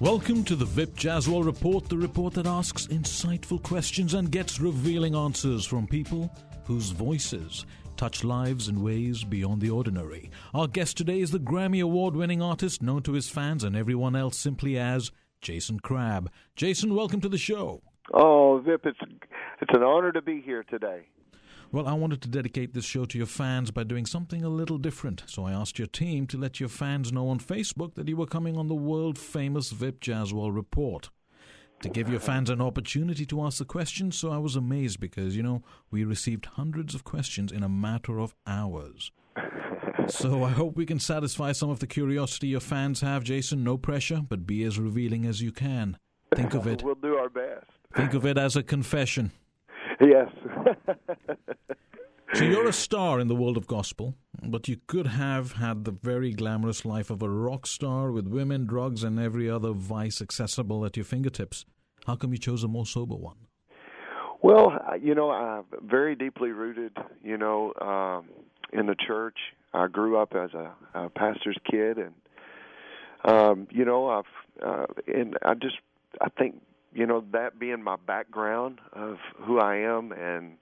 Welcome to the Vip Jaswal Report, the report that asks insightful questions and gets revealing answers from people whose voices touch lives in ways beyond the ordinary. Our guest today is the Grammy Award-winning artist known to his fans and everyone else simply as Jason Crabb. Jason, welcome to the show. Oh, Vip, it's an honor to be here today. Well, I wanted to dedicate this show to your fans by doing something a little different. So I asked your team to let your fans know on Facebook that you were coming on the world-famous Vip Jaswal Report to give your fans an opportunity to ask the questions. So I was amazed because, you know, we received hundreds of questions in a matter of hours. So I hope we can satisfy some of the curiosity your fans have, Jason. No pressure, but be as revealing as you can. Think of it. We'll do our best. Think of it as a confession. Yes. So you're a star in the world of gospel, but you could have had the very glamorous life of a rock star with women, drugs, and every other vice accessible at your fingertips. How come you chose a more sober one? Well, you know, I'm very deeply rooted, you know, in the church. I grew up as a pastor's kid, and, you know, I think, you know, that being my background of who I am and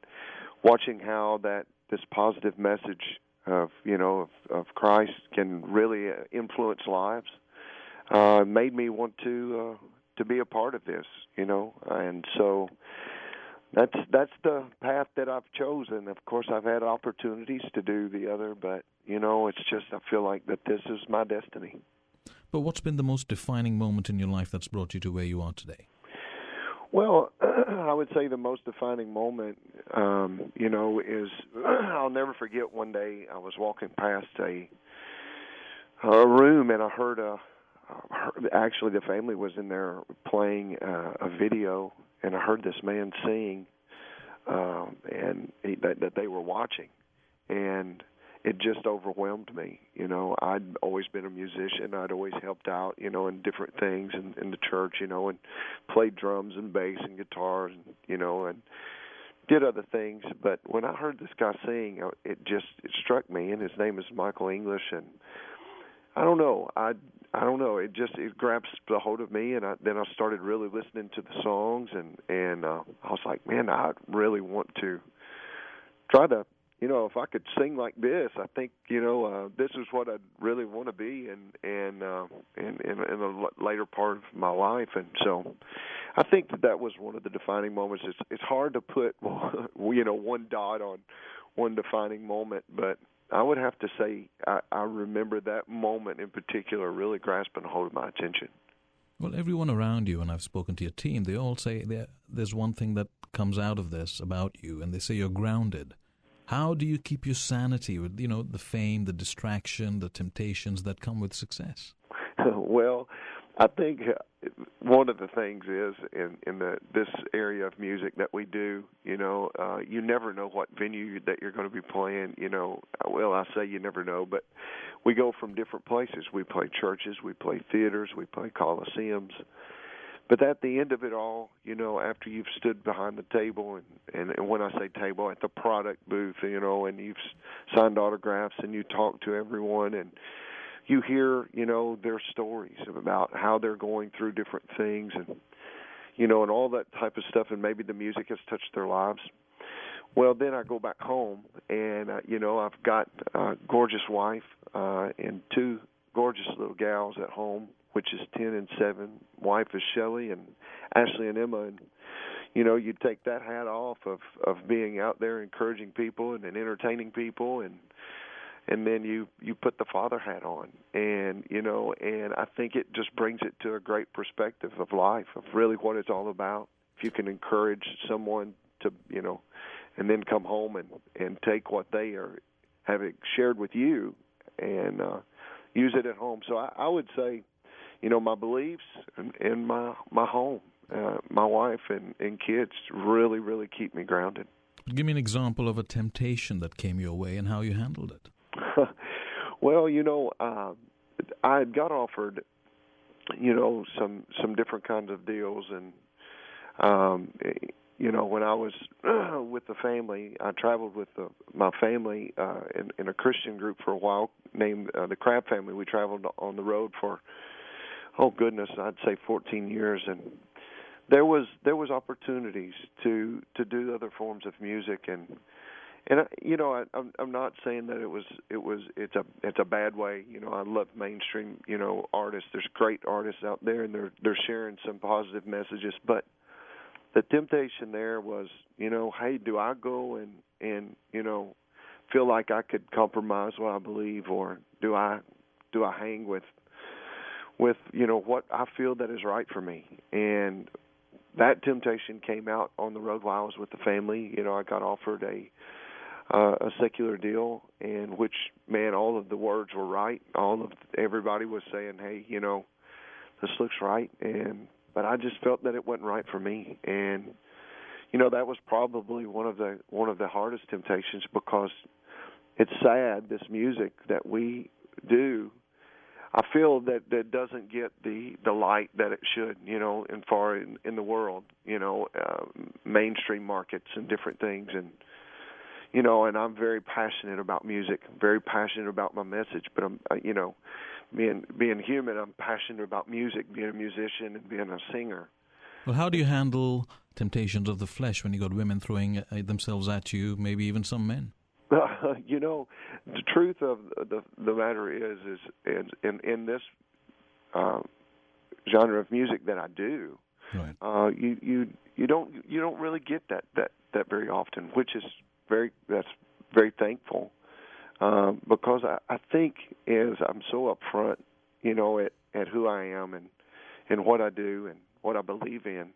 watching how that this positive message of, you know, of Christ can really influence lives made me want to be a part of this, you know. And so that's the path that I've chosen. Of course, I've had opportunities to do the other, but, you know, it's just I feel like that this is my destiny. But what's been the most defining moment in your life that's brought you to where you are today? Well, I would say the most defining moment, you know, is I'll never forget one day I was walking past a room and I heard actually the family was in there playing a video, and I heard this man sing that they were watching, and it just overwhelmed me. You know, I'd always been a musician. I'd always helped out, you know, in different things in the church, you know, and played drums and bass and guitar, and, you know, and did other things. But when I heard this guy sing, it struck me, and his name is Michael English, and I don't know. It grabs the hold of me, and then I started really listening to the songs, and I was like, man, I really want to try to. You know, if I could sing like this, I think, you know, this is what I'd really want to be in a later part of my life. And so I think that was one of the defining moments. It's hard to put, you know, one dot on one defining moment, but I would have to say I remember that moment in particular really grasping a hold of my attention. Well, everyone around you, and I've spoken to your team, they all say there's one thing that comes out of this about you, and they say you're grounded. How do you keep your sanity with, you know, the fame, the distraction, the temptations that come with success? Well, I think one of the things is in this area of music that we do, you know, you never know what venue that you're going to be playing, you know. Well, I say you never know, but we go from different places. We play churches, we play theaters, we play coliseums. But at the end of it all, you know, after you've stood behind the table, and when I say table, at the product booth, you know, and you've signed autographs and you talk to everyone and you hear, you know, their stories about how they're going through different things and, you know, and all that type of stuff, and maybe the music has touched their lives. Well, then I go back home and, you know, I've got a gorgeous wife and two gorgeous little gals at home, which is 10 and 7. Wife is Shelley and Ashley and Emma. And, you know, you take that hat off of being out there encouraging people and entertaining people, and then you put the father hat on. And, you know, and I think it just brings it to a great perspective of life, of really what it's all about. If you can encourage someone to, you know, and then come home and take what they have shared with you and use it at home. So I would say, you know, my beliefs and my home, my wife and kids really, really keep me grounded. Give me an example of a temptation that came your way and how you handled it. Well, you know, I had got offered, you know, some different kinds of deals. And, you know, when I was with the family, I traveled with my family in a Christian group for a while named the Crabb family. We traveled on the road for oh goodness, I'd say 14 years, and there was opportunities to do other forms of music, and you know, I'm not saying that it's a bad way. You know, I love mainstream, you know, artists. There's great artists out there, and they're sharing some positive messages, but the temptation there was, you know, hey, do I go and you know, feel like I could compromise what I believe, or do I hang with you know, what I feel that is right for me? And that temptation came out on the road while I was with the family. You know, I got offered a secular deal, in which, man, all of the words were right. Everybody was saying, hey, you know, this looks right, but I just felt that it wasn't right for me. And you know, that was probably one of the hardest temptations, because it's sad, this music that we do, I feel that doesn't get the light that it should, you know, in the world, you know, mainstream markets and different things. And, you know, and I'm very passionate about music, very passionate about my message, but I'm, you know, being human, I'm passionate about music, being a musician and being a singer. Well, how do you handle temptations of the flesh when you got women throwing themselves at you, maybe even some men? You know, the truth of the matter is in this genre of music that I do, right, you don't really get that very often, which is very thankful, because I think is I'm so upfront, you know, at who I am and what I do and what I believe in,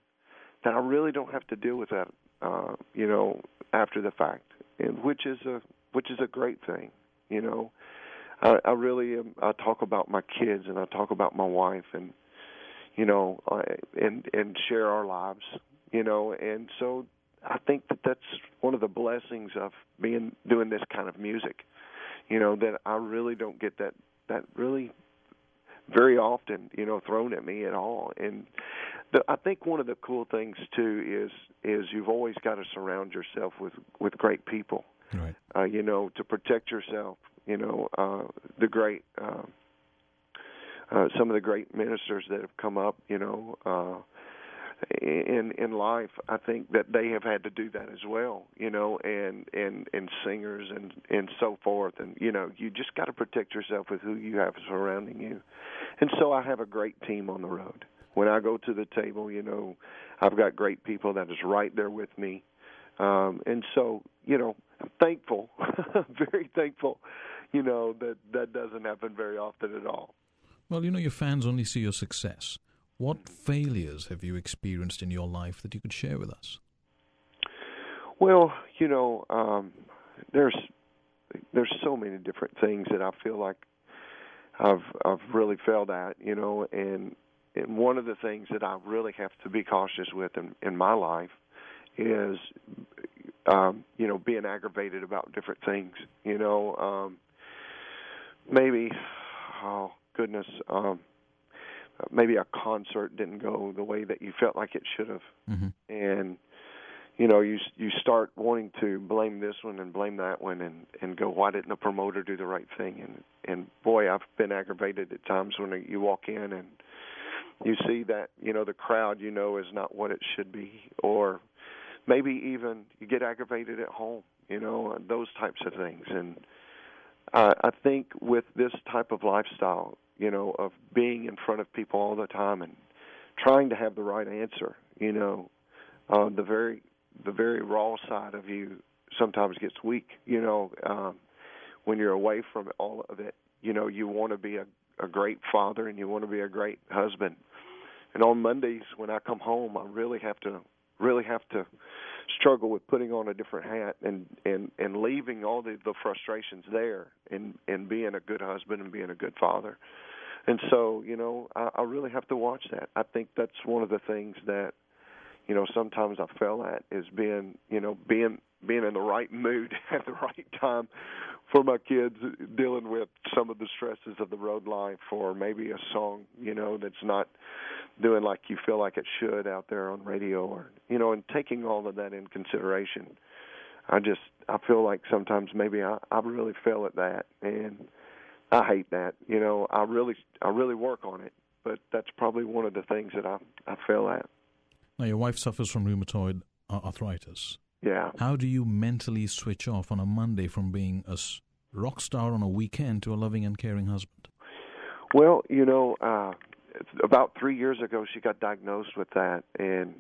that I really don't have to deal with that, you know, after the fact. And which is a great thing, you know. I really am. I talk about my kids, and I talk about my wife, and you know, and share our lives, you know. And so I think that's one of the blessings of doing this kind of music, you know, that I really don't get that really very often, you know, thrown at me at all. And I think one of the cool things too is you've always got to surround yourself with great people, right, you know, to protect yourself. You know, some of the great ministers that have come up, you know, in life. I think that they have had to do that as well, you know, and singers and so forth. And you know, you just got to protect yourself with who you have surrounding you. And so I have a great team on the road. When I go to the table, you know, I've got great people that is right there with me. And so, you know, I'm thankful, very thankful, you know, that doesn't happen very often at all. Well, you know, your fans only see your success. What failures have you experienced in your life that you could share with us? Well, you know, there's so many different things that I feel like I've really failed at, you know, and one of the things that I really have to be cautious with in my life is, you know, being aggravated about different things. You know, maybe a concert didn't go the way that you felt like it should have. Mm-hmm. And, you know, you start wanting to blame this one and blame that one and go, why didn't the promoter do the right thing? And boy, I've been aggravated at times when you walk in and you see that, you know, the crowd, you know, is not what it should be. Or maybe even you get aggravated at home, you know, those types of things. And I think with this type of lifestyle, you know, of being in front of people all the time and trying to have the right answer, you know, the very raw side of you sometimes gets weak, you know, when you're away from all of it. You know, you want to be a great father and you want to be a great husband. And on Mondays when I come home, I really have to struggle with putting on a different hat and leaving all the frustrations there and being a good husband and being a good father. And so, you know, I really have to watch that. I think that's one of the things that, you know, sometimes I fail at, is being in the right mood at the right time for my kids, dealing with some of the stresses of the road life, or maybe a song, you know, that's not doing like you feel like it should out there on radio, or, you know, and taking all of that in consideration. I feel like sometimes maybe I really fail at that, and I hate that. You know, I really work on it, but that's probably one of the things that I fell at. Now, your wife suffers from rheumatoid arthritis. Yeah. How do you mentally switch off on a Monday from being a rock star on a weekend to a loving and caring husband? Well, you know, about 3 years ago, she got diagnosed with that, and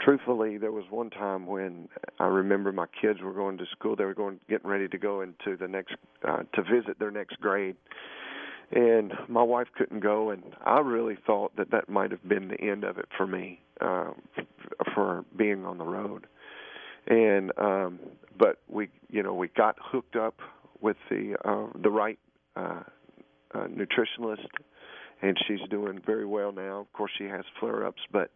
truthfully, there was one time when I remember my kids were going to school. They were getting ready to go into the next to visit their next grade, and my wife couldn't go, and I really thought that that might have been the end of it for me, for being on the road. And but we got hooked up with the right nutritionist, and she's doing very well now. Of course, she has flare-ups, but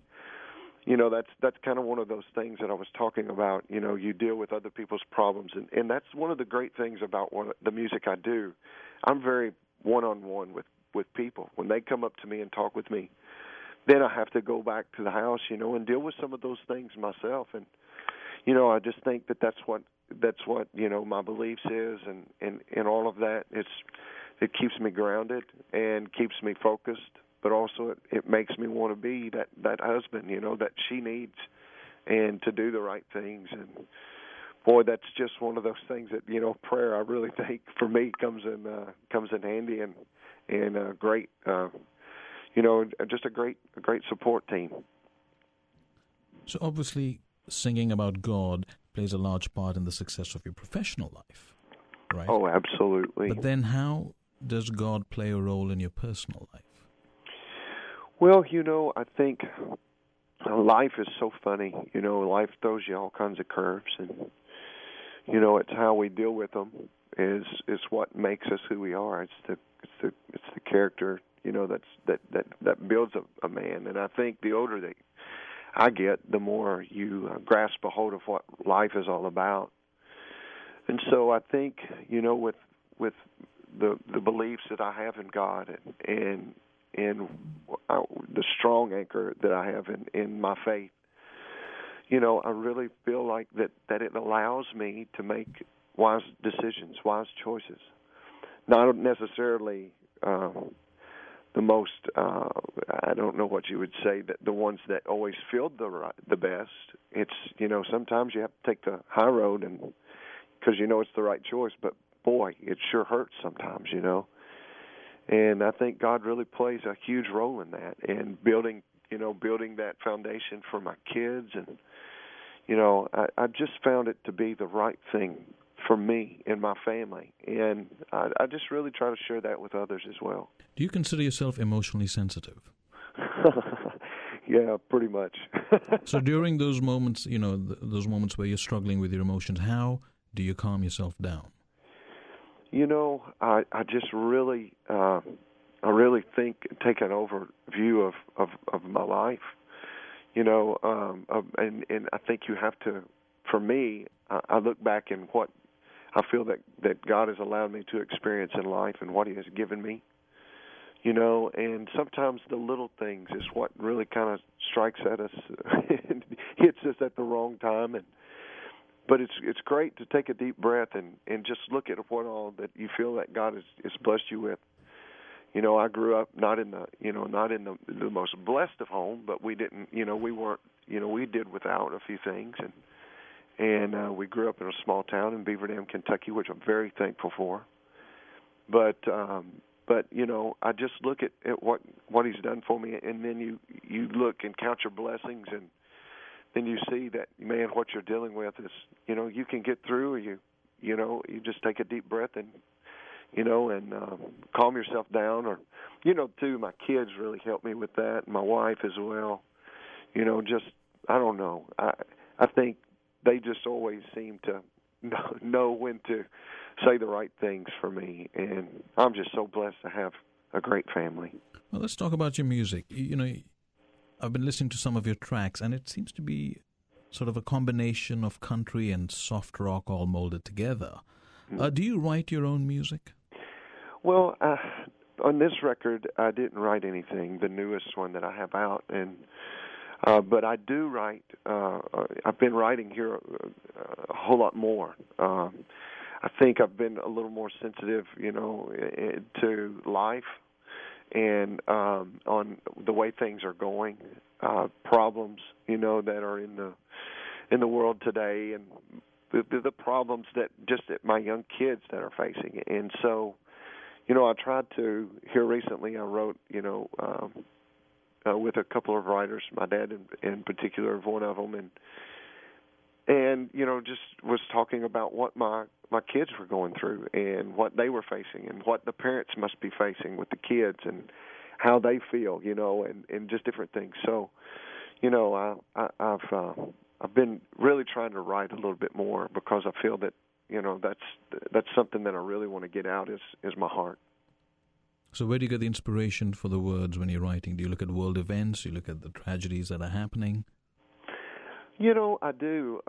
you know, that's kind of one of those things that I was talking about. You know, you deal with other people's problems, and that's one of the great things about the music I do. I'm very one-on-one with people. When they come up to me and talk with me, then I have to go back to the house, you know, and deal with some of those things myself. And you know, I just think that's what you know my beliefs is, and all of that. It keeps me grounded and keeps me focused. But also it makes me want to be that husband, you know, that she needs, and to do the right things. And, boy, that's just one of those things that, you know, prayer, I really think, for me, comes in handy, and a great, you know, just a great support team. So obviously singing about God plays a large part in the success of your professional life, right? Oh, absolutely. But then how does God play a role in your personal life? Well, you know, I think life is so funny. You know, life throws you all kinds of curves, and, you know, it's how we deal with them is what makes us who we are. It's the character, you know, that builds a man. And I think the older that I get, the more you grasp a hold of what life is all about. And so I think, you know, with the beliefs that I have in God, and the strong anchor that I have in my faith, you know, I really feel like that it allows me to make wise decisions, wise choices. Not necessarily the most, I don't know what you would say, that the ones that always feel the best. It's, you know, sometimes you have to take the high road because you know it's the right choice, but boy, it sure hurts sometimes, you know. And I think God really plays a huge role in that, and building that foundation for my kids. And, you know, I just found it to be the right thing for me and my family. And I just really try to share that with others as well. Do you consider yourself emotionally sensitive? Yeah, pretty much. So during those moments, you know, those moments where you're struggling with your emotions, how do you calm yourself down? You know, I just really, take an overview of my life. You know, and I think you have to. For me, I look back and what I feel that God has allowed me to experience in life and what He has given me. You know, and sometimes the little things is what really kind of strikes at us, and hits us at the wrong time. And but it's great to take a deep breath and just look at what all that you feel that God has blessed you with. You know, I grew up not in the most blessed of home, but we didn't, you know, we weren't, you know, we did without a few things, and we grew up in a small town in Beaverdam, Kentucky, which I'm very thankful for. But you know, I just look at what He's done for me, and then you look and count your blessings, and then you see that, man, what you're dealing with is, you know, you can get through, or you know, you just take a deep breath and, you know, and calm yourself down. Or, you know, too, my kids really helped me with that, and my wife as well. You know, just, I don't know. I think they just always seem to know when to say the right things for me, and I'm just so blessed to have a great family. Well, let's talk about your music. You know, I've been listening to some of your tracks, and it seems to be sort of a combination of country and soft rock all molded together. Do you write your own music? Well, on this record, I didn't write anything, the newest one that I have out. But I do write. I've been writing here a whole lot more. I think I've been a little more sensitive, you know, to life. and on the way things are going, problems, you know, that are in the world today, and the problems that my young kids that are facing. And so, you know, I tried to, here recently I wrote, you know, with a couple of writers, my dad in particular, one of them, and you know, just was talking about what my kids were going through and what they were facing and what the parents must be facing with the kids and how they feel, you know, and just different things. So, you know, I've been really trying to write a little bit more because I feel that, you know, that's something that I really want to get out is my heart. So where do you get the inspiration for the words when you're writing? Do you look at world events? Do you look at the tragedies that are happening? You know, I do.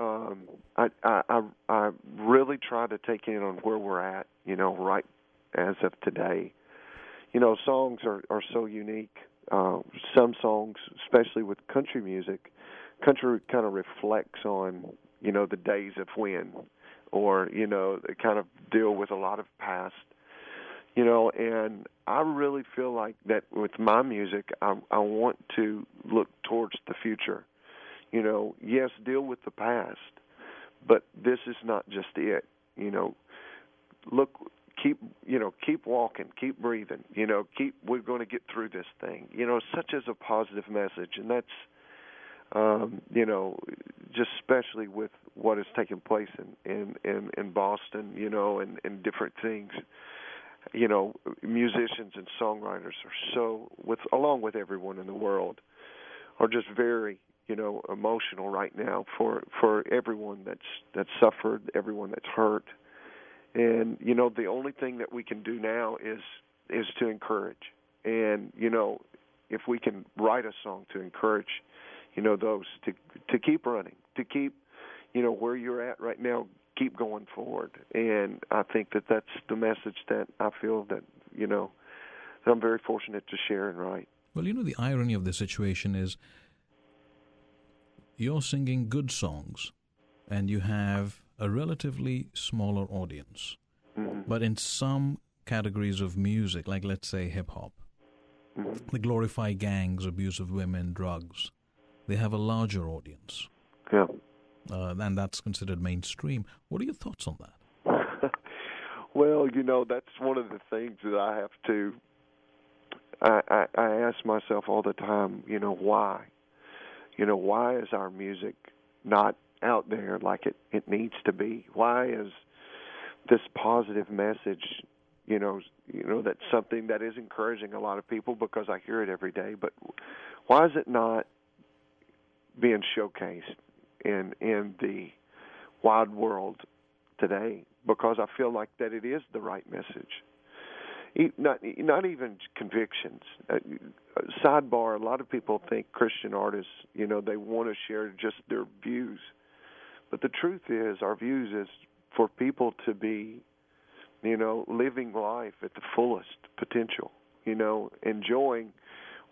I really try to take in on where we're at, you know, right as of today. You know, songs are so unique. Some songs, especially with country music, country kind of reflects on, you know, the days of when, or, you know, they kind of deal with a lot of past, you know, and I really feel like that with my music, I want to look towards the future. You know, yes, deal with the past, but this is not just it. You know, look, keep walking, keep breathing, you know, we're going to get through this thing, you know, such as a positive message. And that's, you know, just especially with what has taken place in Boston, you know, and different things, you know, musicians and songwriters are so, along with everyone in the world, are just very, you know, emotional right now for everyone that's suffered, everyone that's hurt. And, you know, the only thing that we can do now is to encourage. And, you know, if we can write a song to encourage, you know, those to keep running, to keep, you know, where you're at right now, keep going forward. And I think that that's the message that I feel that, you know, that I'm very fortunate to share and write. Well, you know, the irony of the situation is, you're singing good songs, and you have a relatively smaller audience. Mm-hmm. But in some categories of music, like let's say hip-hop, mm-hmm. they glorify gangs, abuse of women, drugs. They have a larger audience. Yeah. And that's considered mainstream. What are your thoughts on that? Well, you know, that's one of the things that I have to... I ask myself all the time, you know, why? You know, why is our music not out there like it needs to be? Why is this positive message, you know, that's something that is encouraging a lot of people because I hear it every day, but why is it not being showcased in the wide world today? Because I feel like that it is the right message. Not even convictions. Sidebar, a lot of people think Christian artists, you know, they want to share just their views. But the truth is, our views is for people to be, you know, living life at the fullest potential, you know, enjoying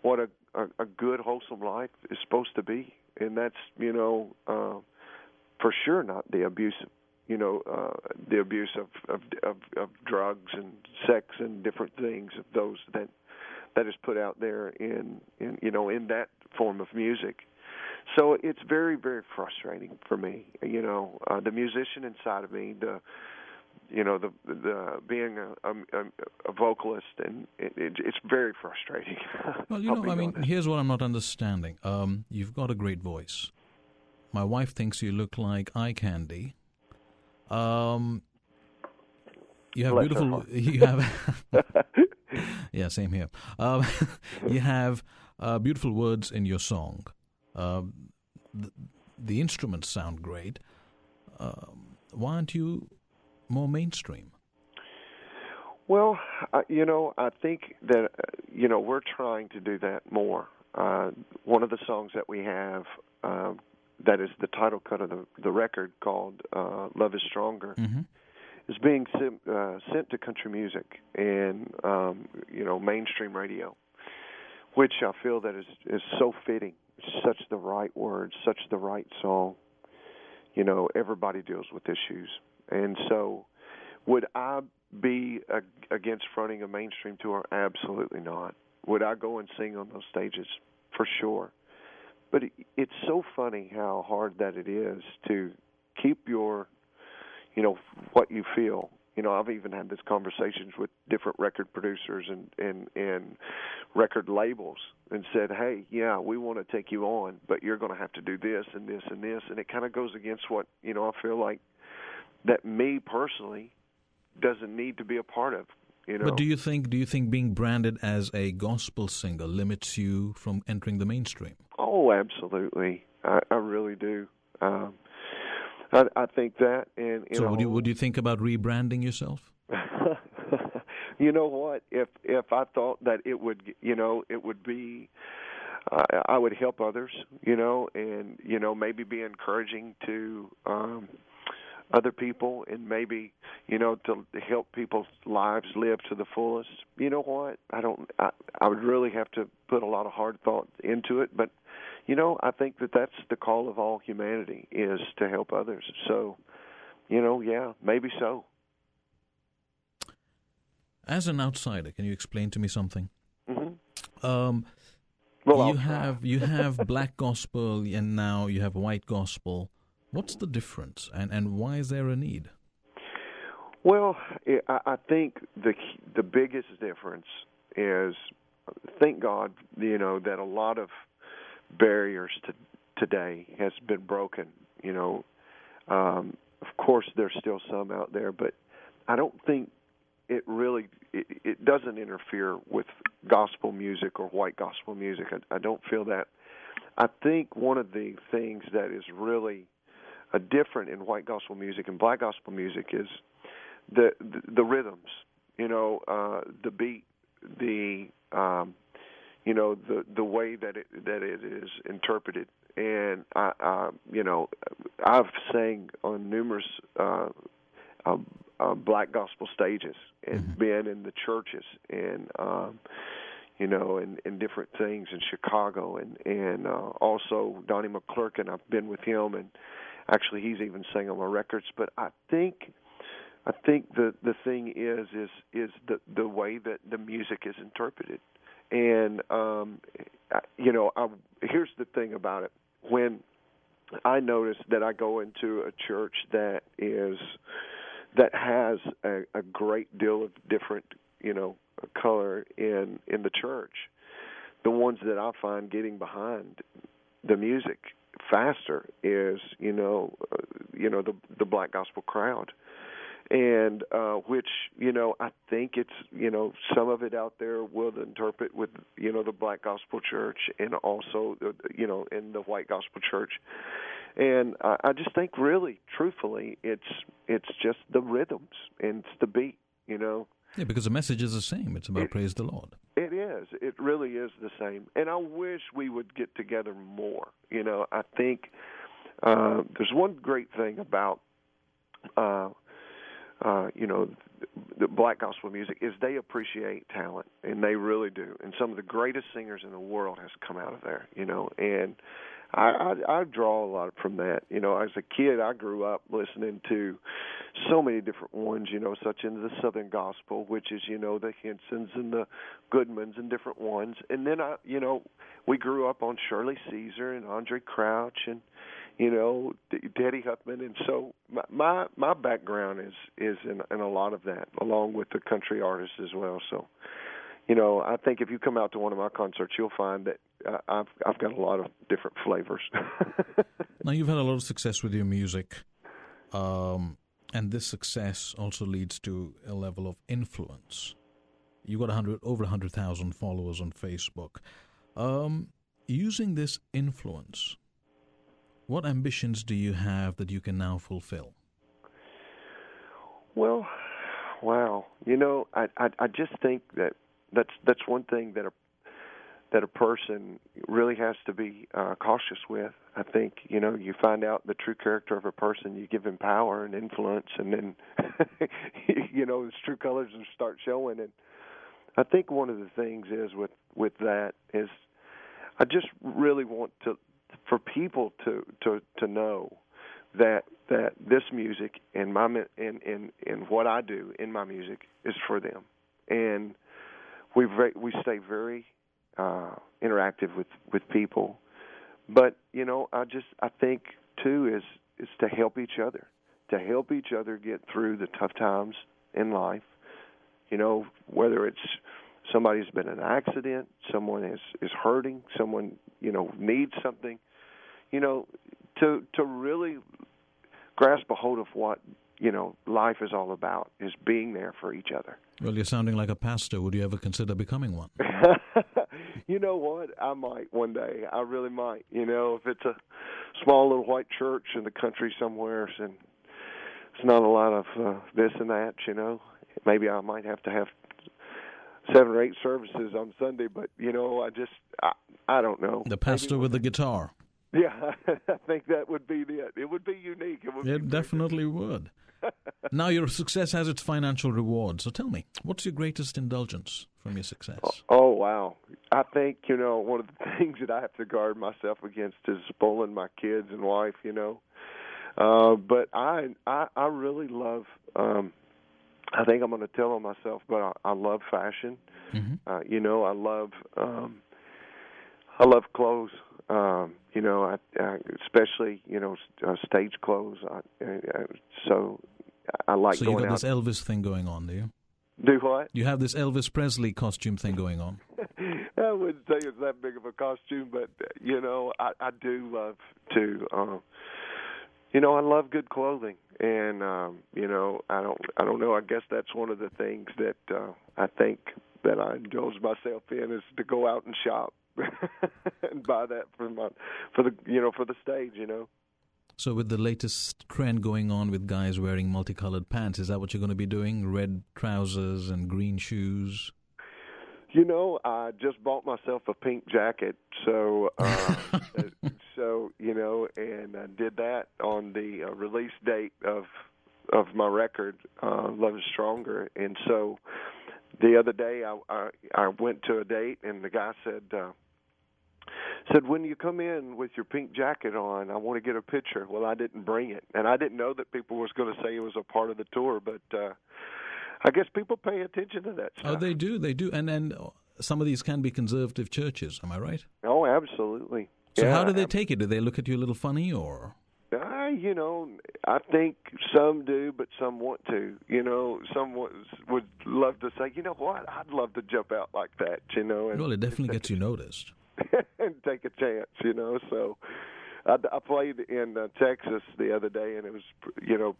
what a good, wholesome life is supposed to be. And that's, you know, for sure not the abusive. You know, the abuse of drugs and sex and different things of those that is put out there in you know, in that form of music. So it's very, very frustrating for me. You know, the musician inside of me, the being a vocalist, and it's very frustrating. Well, you know, I mean, here's what I'm not understanding. You've got a great voice. My wife thinks you look like eye candy. You have beautiful. You have, yeah, same here. You have beautiful words in your song. The instruments sound great. Why aren't you more mainstream? Well, you know, I think that you know, we're trying to do that more. One of the songs that we have. That is the title cut of the record called Love Is Stronger, mm-hmm. is being sent to country music and, you know, mainstream radio, which I feel that is so fitting, such the right words, such the right song. You know, everybody deals with issues. And so would I be against fronting a mainstream tour? Absolutely not. Would I go and sing on those stages? For sure. But it's so funny how hard that it is to keep your, you know, what you feel. You know, I've even had these conversations with different record producers and record labels and said, hey, yeah, we want to take you on, but you're going to have to do this and this and this. And it kind of goes against what, you know, I feel like that me personally doesn't need to be a part of, you know. But do you think being branded as a gospel singer limits you from entering the mainstream? Oh, absolutely. I really do. I think that. And so would you think about rebranding yourself? You know what? If I thought that it would, you know, it would be, I would help others, you know, and, you know, maybe be encouraging to other people and maybe, you know, to help people's lives live to the fullest. You know what? I would really have to put a lot of hard thought into it, but you know, I think that that's the call of all humanity, is to help others. So, you know, yeah, maybe so. As an outsider, can you explain to me something? Mm-hmm. You have black gospel and now you have white gospel. What's the difference, and why is there a need? Well, I think the biggest difference is, thank God, you know, that a lot of barriers today has been broken, you know. Of course, there's still some out there, but I don't think it really, it doesn't interfere with gospel music or white gospel music. I don't feel that. I think one of the things that is really different in white gospel music and black gospel music is the rhythms, you know, the beat, the you know, the way that it is interpreted. And I you know, I've sang on numerous black gospel stages and been in the churches and you know, in different things in Chicago and also Donnie McClurkin. I've been with him, and actually he's even sang on my records. But I think the thing is the way that the music is interpreted. And, you know, here's the thing about it. When I notice that I go into a church that has a great deal of different, you know, color in the church, the ones that I find getting behind the music faster is, you know, the black gospel crowd. And which, you know, I think it's, you know, some of it out there will interpret with, you know, the black gospel church and also, you know, in the white gospel church. And I just think really, truthfully, it's just the rhythms and it's the beat, you know. Yeah, because the message is the same. It's about praise the Lord. It is. It really is the same. And I wish we would get together more. You know, I think there's one great thing about you know, the black gospel music is they appreciate talent, and they really do. And some of the greatest singers in the world has come out of there, you know. And I draw a lot from that. You know, as a kid, I grew up listening to so many different ones, you know, such as the Southern gospel, which is, you know, the Henson's and the Goodman's and different ones. And then, you know, we grew up on Shirley Caesar and Andre Crouch and, you know, Teddy Huffman. And so my background is in a lot of that, along with the country artists as well. So, you know, I think if you come out to one of my concerts, you'll find that I've got a lot of different flavors. Now, you've had a lot of success with your music, and this success also leads to a level of influence. You've got over 100,000 followers on Facebook. Using this influence, what ambitions do you have that you can now fulfill? Well, wow. You know, I just think that that's one thing that a person really has to be cautious with. I think, you know, you find out the true character of a person, you give him power and influence, and then, you know, his true colors start showing. And I think one of the things is with that is I just really want for people to know that this music and my and what I do in my music is for them. And we stay very interactive with people. But, you know, I think, too, is to help each other, get through the tough times in life. You know, whether it's somebody's been in an accident, someone is hurting, someone, you know, needs something, you know, to really grasp a hold of what, you know, life is all about, is being there for each other. Well, you're sounding like a pastor. Would you ever consider becoming one? You know what? I might one day. I really might. You know, if it's a small little white church in the country somewhere and it's not a lot of this and that, you know, maybe I might have to have 7 or 8 services on Sunday, but, you know, I don't know. The pastor with the guitar. Yeah, I think that would be it. It would be unique. It definitely would. Now, your success has its financial reward. So tell me, what's your greatest indulgence from your success? Oh, wow. I think, you know, one of the things that I have to guard myself against is spoiling my kids and wife, you know. But I really love, I think I'm going to tell on myself, but I love fashion. Mm-hmm. You know, I love clothes. You know, I especially, you know, stage clothes. I like going out. So you got this Elvis thing going on, do you? Do what? You have this Elvis Presley costume thing going on. I wouldn't say it's that big of a costume, but, you know, I do love to, you know, I love good clothing. And, you know, I don't know. I guess that's one of the things that I think that I indulge myself in is to go out and shop. And buy that for the stage, you know. So with the latest trend going on with guys wearing multicolored pants, is that what you're going to be doing? Red trousers and green shoes? You know, I just bought myself a pink jacket, so so you know, and I did that on the release date of my record, Love Is Stronger, and so. The other day, I went to a date, and the guy said, when you come in with your pink jacket on, I want to get a picture. Well, I didn't bring it, and I didn't know that people was going to say it was a part of the tour, but I guess people pay attention to that stuff. Oh, they do, and some of these can be conservative churches, am I right? Oh, absolutely. So yeah, how do they take it? Do they look at you a little funny, or...? You know, I think some do, but some want to. You know, some would love to say, you know what, I'd love to jump out like that, you know. And, well, it definitely gets you noticed. And take a chance, you know. So I played in Texas the other day, and it was, you know,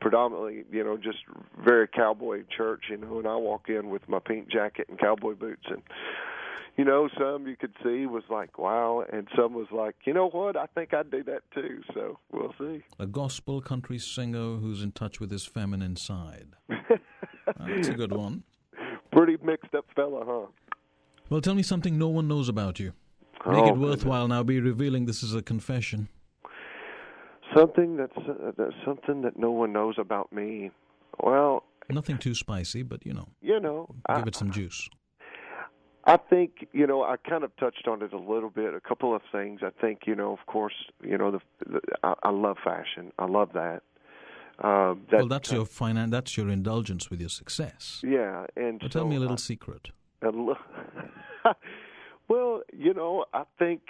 predominantly, you know, just very cowboy church, you know, and I walk in with my pink jacket and cowboy boots and... You know, some you could see was like, wow, and some was like, you know what, I think I'd do that too, so we'll see. A gospel country singer who's in touch with his feminine side. That's a good one. Pretty mixed up fella, huh? Well, tell me something no one knows about you. Make it worthwhile now, be revealing this is a confession. That's something that no one knows about me. Well... Nothing too spicy, but, you know. You know. Give it some juice. I think, you know, I kind of touched on it a little bit, a couple of things. I think, you know, of course, you know, I love fashion. I love that. Well, that's your indulgence with your success. Yeah. And tell me a little secret. Well, you know, I think,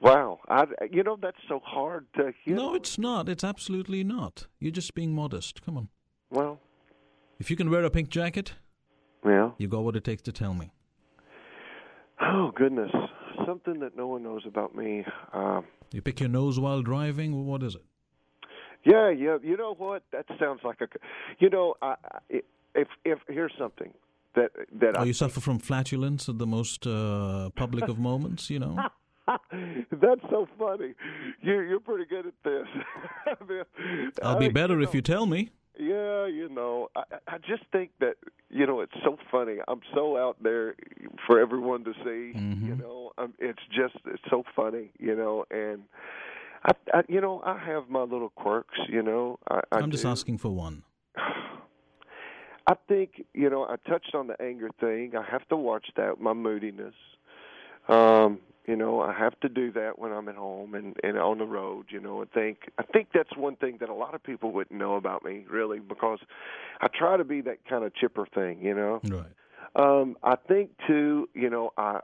wow, you know, that's so hard to hear. No, it's not. It's absolutely not. You're just being modest. Come on. Well. If you can wear a pink jacket, yeah. You got what it takes to tell me. Oh, goodness. Something that no one knows about me. You pick your nose while driving? What is it? Yeah. You know what? That sounds like a... You know, if here's something that you suffer from flatulence at the most public of moments, you know? That's so funny. You're pretty good at this. I mean, I'll be better if you tell me. Yeah, you know, I just think that, you know, it's so funny. I'm so out there for everyone to see, mm-hmm. You know. It's so funny, you know. And, you know, I have my little quirks, you know. I'm just asking for one. I think, you know, I touched on the anger thing. I have to watch that, my moodiness. You know, I have to do that when I'm at home and on the road, you know. I think that's one thing that a lot of people wouldn't know about me, really, because I try to be that kind of chipper thing, you know. Right. I think, too, you know, I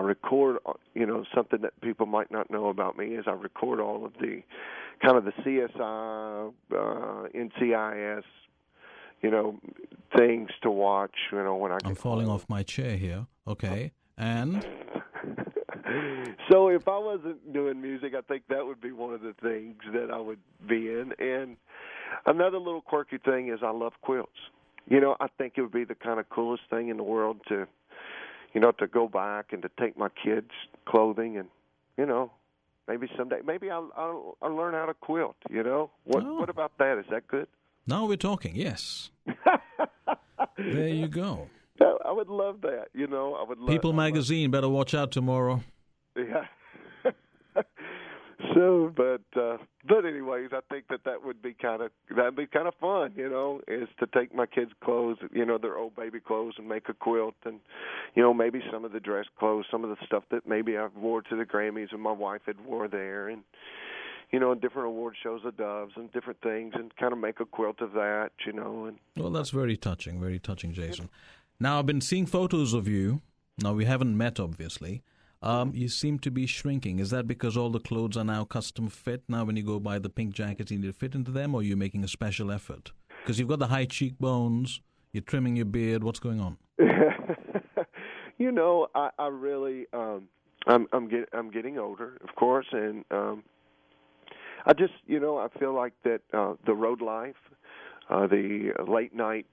record, you know, something that people might not know about me is I record all of the kind of the CSI, NCIS, you know, things to watch, you know, when I'm falling off my chair here. Okay. And? So if I wasn't doing music, I think that would be one of the things that I would be in. And another little quirky thing is I love quilts. You know, I think it would be the kind of coolest thing in the world to, you know, to go back and to take my kids' clothing and, you know, maybe someday, maybe I'll learn how to quilt, you know. What about that? Is that good? Now we're talking, yes. There you go. I would love that, you know. I would love People Magazine, better watch out tomorrow. Yeah. So, but anyways, I think that would be kind of fun, you know, is to take my kids' clothes, you know, their old baby clothes, and make a quilt, and you know, maybe some of the dress clothes, some of the stuff that maybe I wore to the Grammys and my wife had wore there, and you know, different award shows of Doves and different things, and kind of make a quilt of that, you know. And well, that's very touching, Jason. Now I've been seeing photos of you. Now we haven't met, obviously. You seem to be shrinking. Is that because all the clothes are now custom fit? Now when you go buy the pink jackets, you need to fit into them, or are you making a special effort? Because you've got the high cheekbones, you're trimming your beard. What's going on? You know, I really, I'm getting older, of course, and I just, you know, I feel like that the road life, the late night,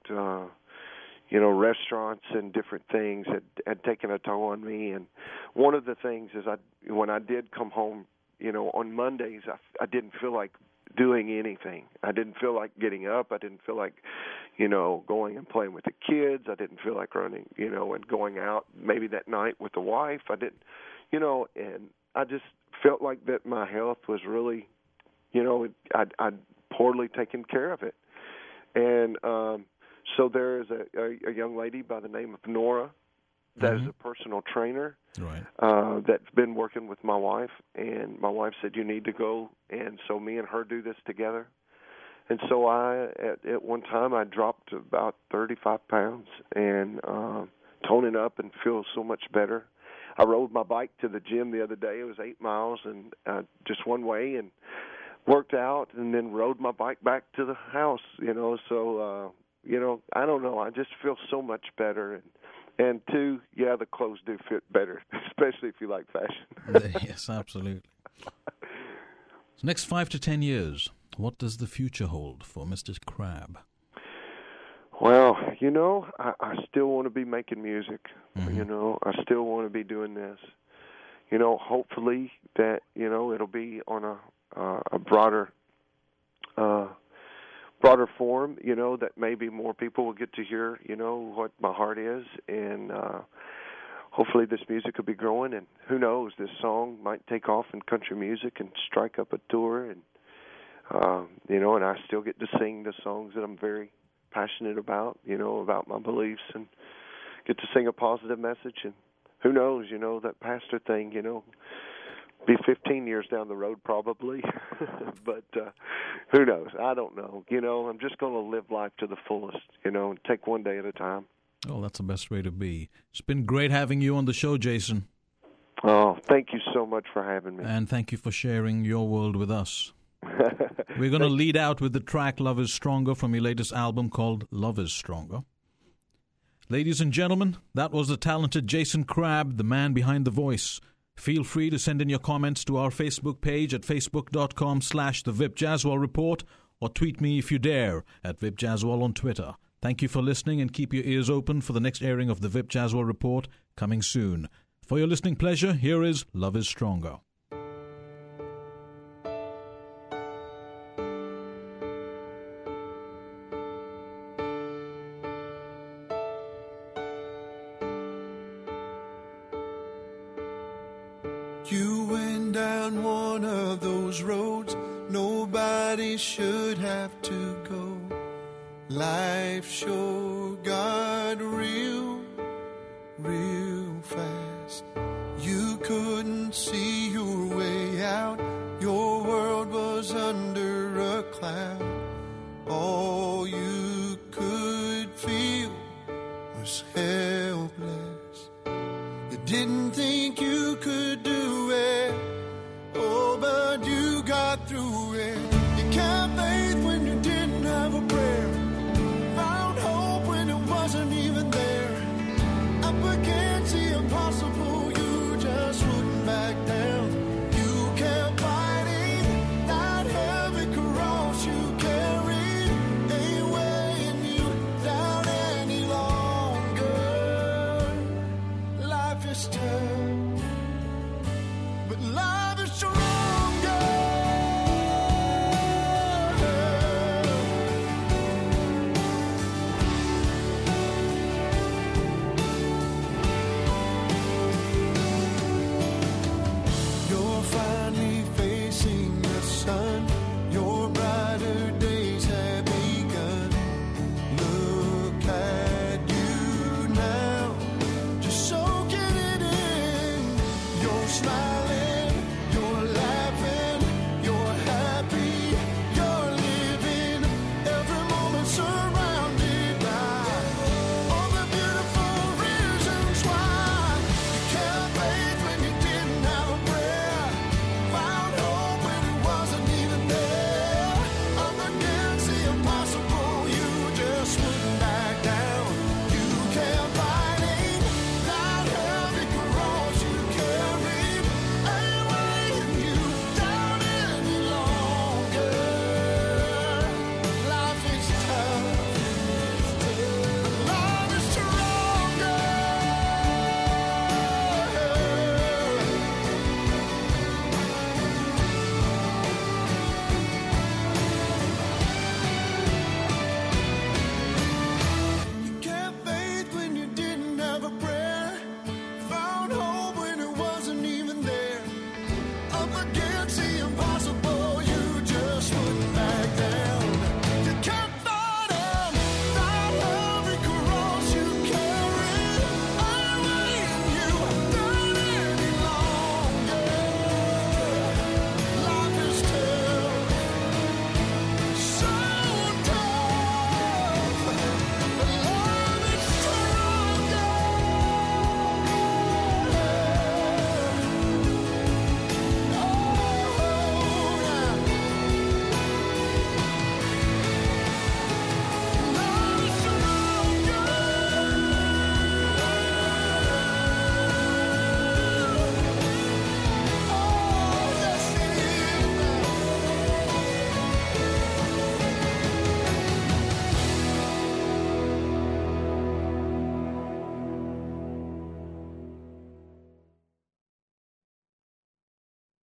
you know, restaurants and different things had taken a toll on me. And one of the things is when I did come home, you know, on Mondays, I didn't feel like doing anything. I didn't feel like getting up. I didn't feel like, you know, going and playing with the kids. I didn't feel like running, you know, and going out maybe that night with the wife. I didn't, you know, and I just felt like that my health was really, you know, I'd poorly taken care of it. And, so there is a young lady by the name of Nora that is a personal trainer that's been working with my wife. And my wife said, you need to go. And so me and her do this together. And so at one time, I dropped about 35 pounds and toning up and feel so much better. I rode my bike to the gym the other day. It was 8 miles and just one way, and worked out, and then rode my bike back to the house, you know, so... you know, I don't know. I just feel so much better. And two, yeah, the clothes do fit better, especially if you like fashion. Yes, absolutely. So next 5 to 10 years, what does the future hold for Mr. Crabb? Well, you know, I still want to be making music. Mm-hmm. You know, I still want to be doing this. You know, hopefully that, you know, it'll be on a broader form, you know, that maybe more people will get to hear, you know, what my heart is. And hopefully this music will be growing. And who knows, this song might take off in country music and strike up a tour. And, you know, and I still get to sing the songs that I'm very passionate about, you know, about my beliefs, and get to sing a positive message. And who knows, you know, that pastor thing, you know, be 15 years down the road probably, but who knows? I don't know. You know, I'm just going to live life to the fullest, you know, and take one day at a time. Oh, that's the best way to be. It's been great having you on the show, Jason. Oh, thank you so much for having me. And thank you for sharing your world with us. We're going to lead out with the track Love Is Stronger from your latest album called Love Is Stronger. Ladies and gentlemen, that was the talented Jason Crabb, the man behind the voice. Feel free to send in your comments to our Facebook page at facebook.com/The Vip Jaswal Report, or tweet me if you dare at Vip Jaswal on Twitter. Thank you for listening, and keep your ears open for the next airing of The Vip Jaswal Report coming soon. For your listening pleasure, here is Love Is Stronger. You went down one of those roads nobody should have to go. Life sure got real, real fast. You couldn't see your way out. Your world was under a cloud. All you could feel was hell. hopeless. You didn't think you could do it. Oh, but you got through it.